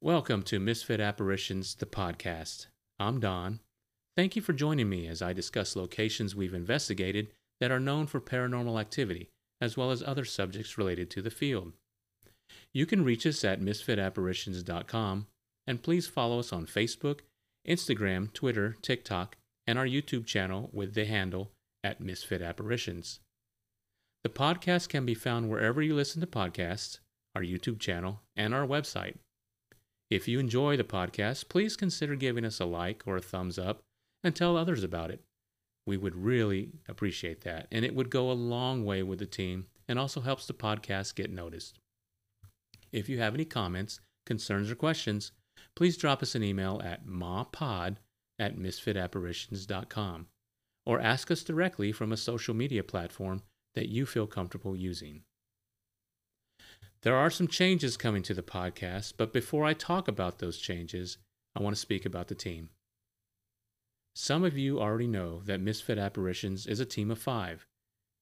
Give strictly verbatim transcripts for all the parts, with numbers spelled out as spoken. Welcome to Misfit Apparitions, the podcast. I'm Don. Thank you for joining me as I discuss locations we've investigated that are known for paranormal activity, as well as other subjects related to the field. You can reach us at misfit apparitions dot com, and please follow us on Facebook, Instagram, Twitter, TikTok, and our YouTube channel with the handle at Misfit Apparitions. The podcast can be found wherever you listen to podcasts, our YouTube channel, and our website. If you enjoy the podcast, please consider giving us a like or a thumbs up and tell others about it. We would really appreciate that, and it would go a long way with the team and also helps the podcast get noticed. If you have any comments, concerns, or questions, please drop us an email at mapod at misfit apparitions dot com or ask us directly from a social media platform that you feel comfortable using. There are some changes coming to the podcast, but before I talk about those changes, I want to speak about the team. Some of you already know that Misfit Apparitions is a team of five.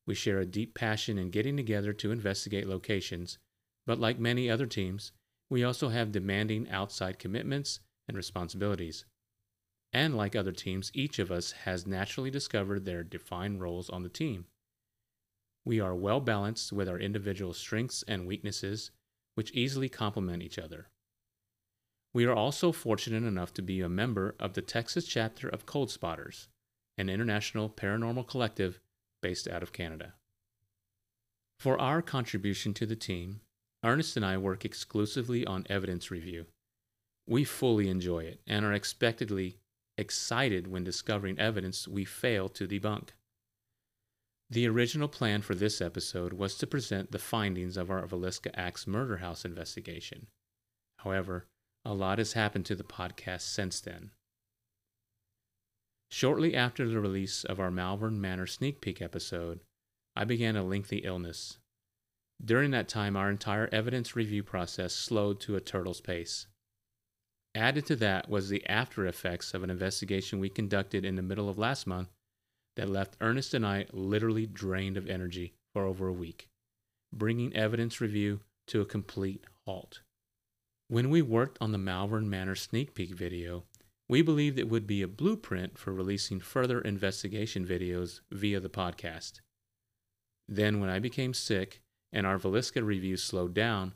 We share a deep passion in getting together to investigate locations, but like many other teams, we also have demanding outside commitments and responsibilities. And like other teams, each of us has naturally discovered their defined roles on the team. We are well balanced with our individual strengths and weaknesses, which easily complement each other. We are also fortunate enough to be a member of the Texas chapter of Cold Spotters, an international paranormal collective based out of Canada. For our contribution to the team, Ernest and I work exclusively on evidence review. We fully enjoy it and are expectedly excited when discovering evidence we fail to debunk. The original plan for this episode was to present the findings of our Villisca Axe Murder House investigation. However, a lot has happened to the podcast since then. Shortly after the release of our Malvern Manor sneak peek episode, I began a lengthy illness. During that time, our entire evidence review process slowed to a turtle's pace. Added to that was the after effects of an investigation we conducted in the middle of last month that left Ernest and I literally drained of energy for over a week, bringing evidence review to a complete halt. When we worked on the Malvern Manor sneak peek video, we believed it would be a blueprint for releasing further investigation videos via the podcast. Then when I became sick and our Villisca review slowed down,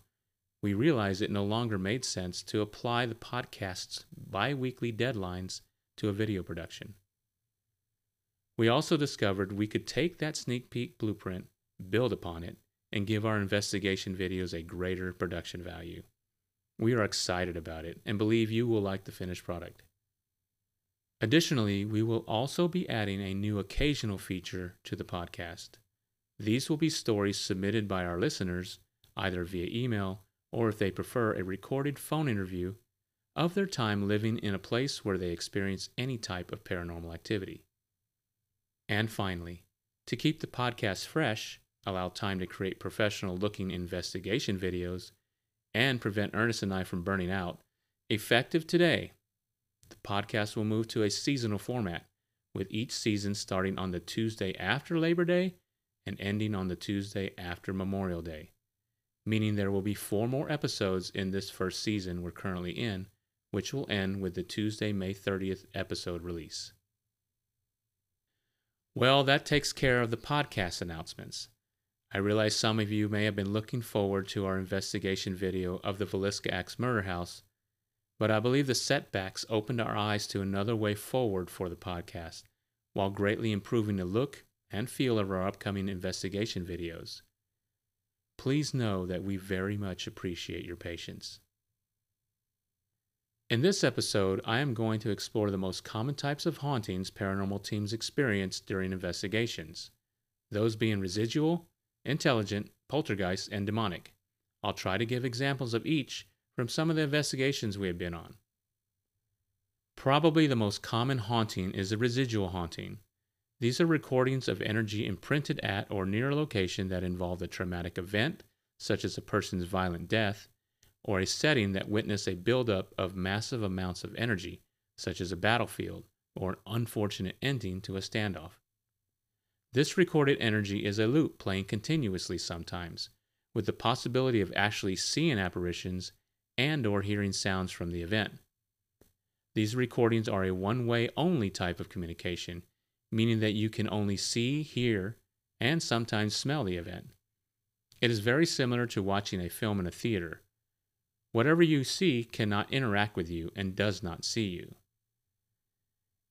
we realized it no longer made sense to apply the podcast's bi-weekly deadlines to a video production. We also discovered we could take that sneak peek blueprint, build upon it, and give our investigation videos a greater production value. We are excited about it and believe you will like the finished product. Additionally, we will also be adding a new occasional feature to the podcast. These will be stories submitted by our listeners, either via email or, if they prefer, a recorded phone interview of their time living in a place where they experience any type of paranormal activity. And finally, to keep the podcast fresh, allow time to create professional-looking investigation videos, and prevent Ernest and I from burning out, effective today, the podcast will move to a seasonal format, with each season starting on the Tuesday after Labor Day and ending on the Tuesday after Memorial Day, meaning there will be four more episodes in this first season we're currently in, which will end with the Tuesday, May thirtieth episode release. Well, that takes care of the podcast announcements. I realize some of you may have been looking forward to our investigation video of the Villisca Axe Murder House, but I believe the setbacks opened our eyes to another way forward for the podcast, while greatly improving the look and feel of our upcoming investigation videos. Please know that we very much appreciate your patience. In this episode, I am going to explore the most common types of hauntings paranormal teams experience during investigations, those being residual, intelligent, poltergeist, and demonic. I'll try to give examples of each from some of the investigations we have been on. Probably the most common haunting is the residual haunting. These are recordings of energy imprinted at or near a location that involved a traumatic event, such as a person's violent death, or a setting that witnessed a buildup of massive amounts of energy, such as a battlefield, or an unfortunate ending to a standoff. This recorded energy is a loop playing continuously sometimes, with the possibility of actually seeing apparitions and or hearing sounds from the event. These recordings are a one-way only type of communication, meaning that you can only see, hear, and sometimes smell the event. It is very similar to watching a film in a theater. Whatever you see cannot interact with you and does not see you.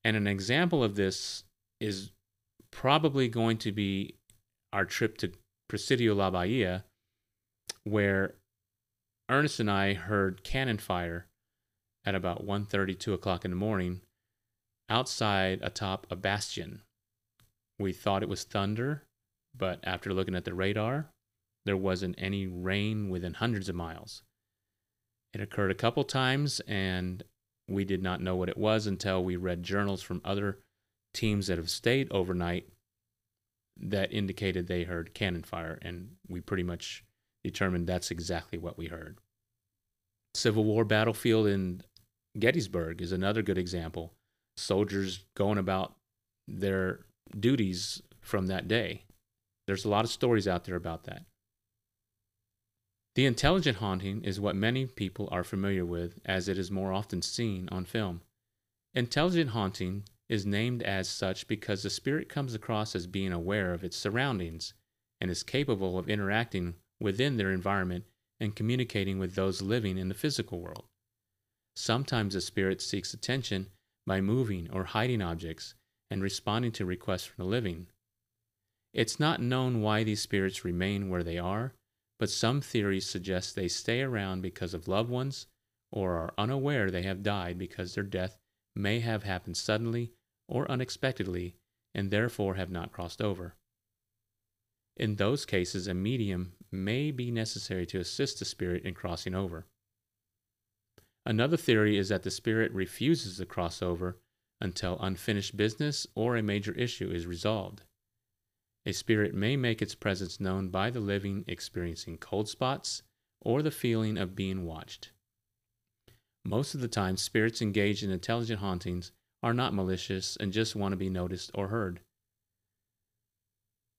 And an example of this is probably going to be our trip to Presidio La Bahia, where Ernest and I heard cannon fire at about one thirty, two o'clock in the morning outside atop a bastion. We thought it was thunder, but after looking at the radar, there wasn't any rain within hundreds of miles. It occurred a couple times, and we did not know what it was until we read journals from other teams that have stayed overnight that indicated they heard cannon fire, and we pretty much determined that's exactly what we heard. Civil War battlefield in Gettysburg is another good example. Soldiers going about their duties from that day. There's a lot of stories out there about that. The intelligent haunting is what many people are familiar with, as it is more often seen on film. Intelligent haunting is named as such because the spirit comes across as being aware of its surroundings and is capable of interacting within their environment and communicating with those living in the physical world. Sometimes the spirit seeks attention by moving or hiding objects and responding to requests from the living. It's not known why these spirits remain where they are, but some theories suggest they stay around because of loved ones or are unaware they have died because their death may have happened suddenly or unexpectedly and therefore have not crossed over. In those cases, a medium may be necessary to assist the spirit in crossing over. Another theory is that the spirit refuses to cross over until unfinished business or a major issue is resolved. A spirit may make its presence known by the living experiencing cold spots or the feeling of being watched. Most of the time, spirits engaged in intelligent hauntings are not malicious and just want to be noticed or heard.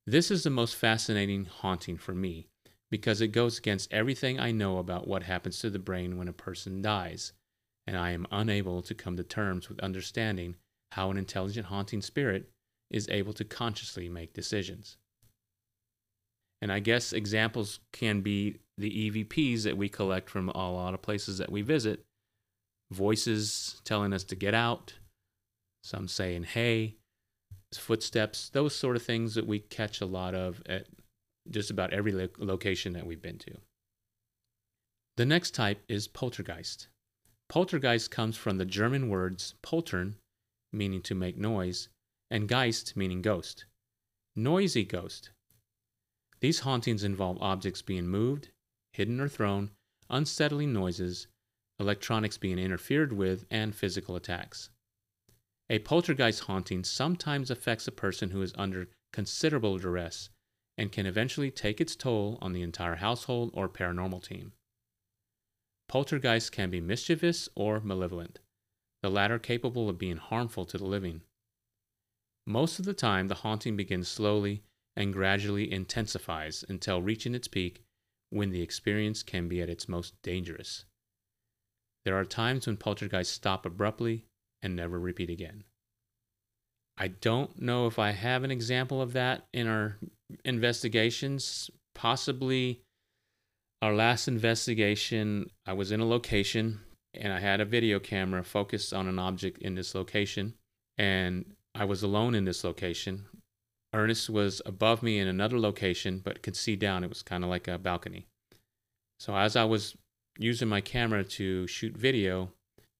This is the most fascinating haunting for me because it goes against everything I know about what happens to the brain when a person dies, and I am unable to come to terms with understanding how an intelligent haunting spirit is able to consciously make decisions. And I guess examples can be the E V Ps that we collect from a lot of places that we visit, voices telling us to get out, some saying, hey, footsteps, those sort of things that we catch a lot of at just about every lo- location that we've been to. The next type is poltergeist. Poltergeist comes from the German words poltern, meaning to make noise, and geist, meaning ghost. Noisy ghost. These hauntings involve objects being moved, hidden or thrown, unsettling noises, electronics being interfered with, and physical attacks. A poltergeist haunting sometimes affects a person who is under considerable duress and can eventually take its toll on the entire household or paranormal team. Poltergeists can be mischievous or malevolent, the latter capable of being harmful to the living. Most of the time, the haunting begins slowly and gradually intensifies until reaching its peak when the experience can be at its most dangerous. There are times when poltergeists stop abruptly and never repeat again. I don't know if I have an example of that in our investigations. Possibly our last investigation, I was in a location and I had a video camera focused on an object in this location, and I was alone in this location. Ernest was above me in another location, but could see down. It was kind of like a balcony. So as I was using my camera to shoot video,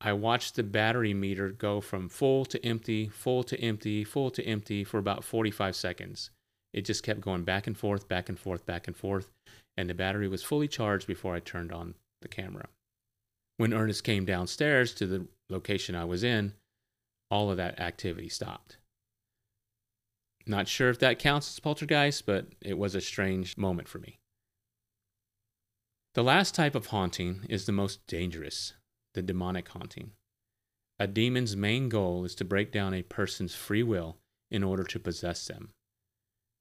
I watched the battery meter go from full to empty, full to empty, full to empty for about forty-five seconds. It just kept going back and forth, back and forth, back and forth, and the battery was fully charged before I turned on the camera. When Ernest came downstairs to the location I was in, all of that activity stopped. Not sure if that counts as poltergeist, but it was a strange moment for me. The last type of haunting is the most dangerous, the demonic haunting. A demon's main goal is to break down a person's free will in order to possess them.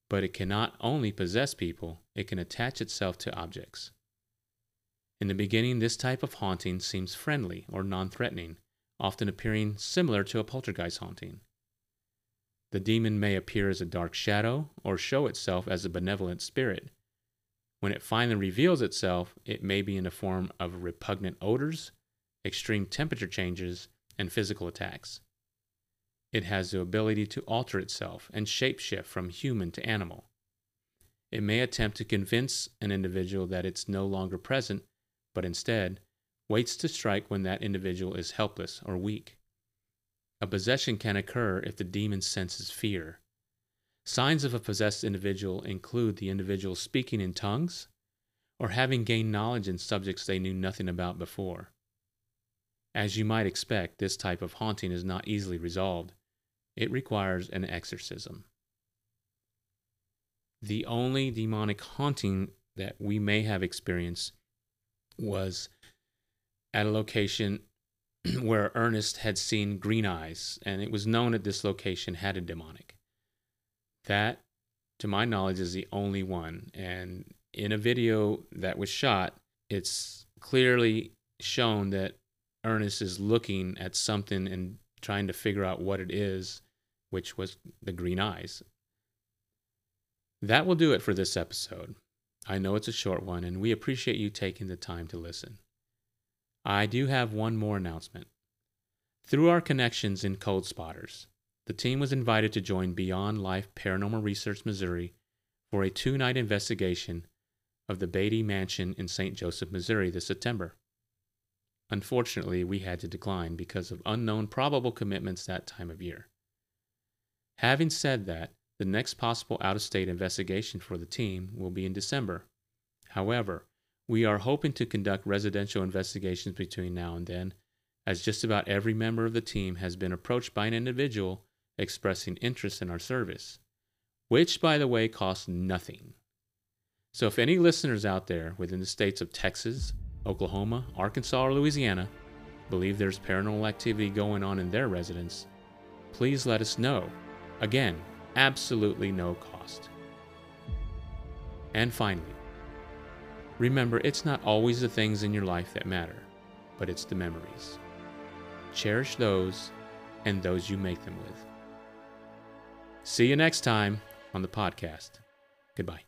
But it cannot only possess people, it can attach itself to objects. In the beginning, this type of haunting seems friendly or non-threatening, often appearing similar to a poltergeist haunting. The demon may appear as a dark shadow or show itself as a benevolent spirit. When it finally reveals itself, it may be in the form of repugnant odors, extreme temperature changes, and physical attacks. It has the ability to alter itself and shapeshift from human to animal. It may attempt to convince an individual that it's no longer present, but instead waits to strike when that individual is helpless or weak. A possession can occur if the demon senses fear. Signs of a possessed individual include the individual speaking in tongues or having gained knowledge in subjects they knew nothing about before. As you might expect, this type of haunting is not easily resolved. It requires an exorcism. The only demonic haunting that we may have experienced was at a location where Ernest had seen green eyes, and it was known that this location had a demonic. That, to my knowledge, is the only one. And in a video that was shot, it's clearly shown that Ernest is looking at something and trying to figure out what it is, which was the green eyes. That will do it for this episode. I know it's a short one, and we appreciate you taking the time to listen. I do have one more announcement. Through our connections in Cold Spotters, the team was invited to join Beyond Life Paranormal Research Missouri for a two-night investigation of the Beatty Mansion in Saint Joseph, Missouri this September. Unfortunately, we had to decline because of unknown probable commitments that time of year. Having said that, the next possible out-of-state investigation for the team will be in December. However, we are hoping to conduct residential investigations between now and then, as just about every member of the team has been approached by an individual expressing interest in our service, which, by the way, costs nothing. So if any listeners out there within the states of Texas, Oklahoma, Arkansas, or Louisiana believe there's paranormal activity going on in their residence, please let us know. Again, absolutely no cost. And finally, remember, it's not always the things in your life that matter, but it's the memories. Cherish those and those you make them with. See you next time on the podcast. Goodbye.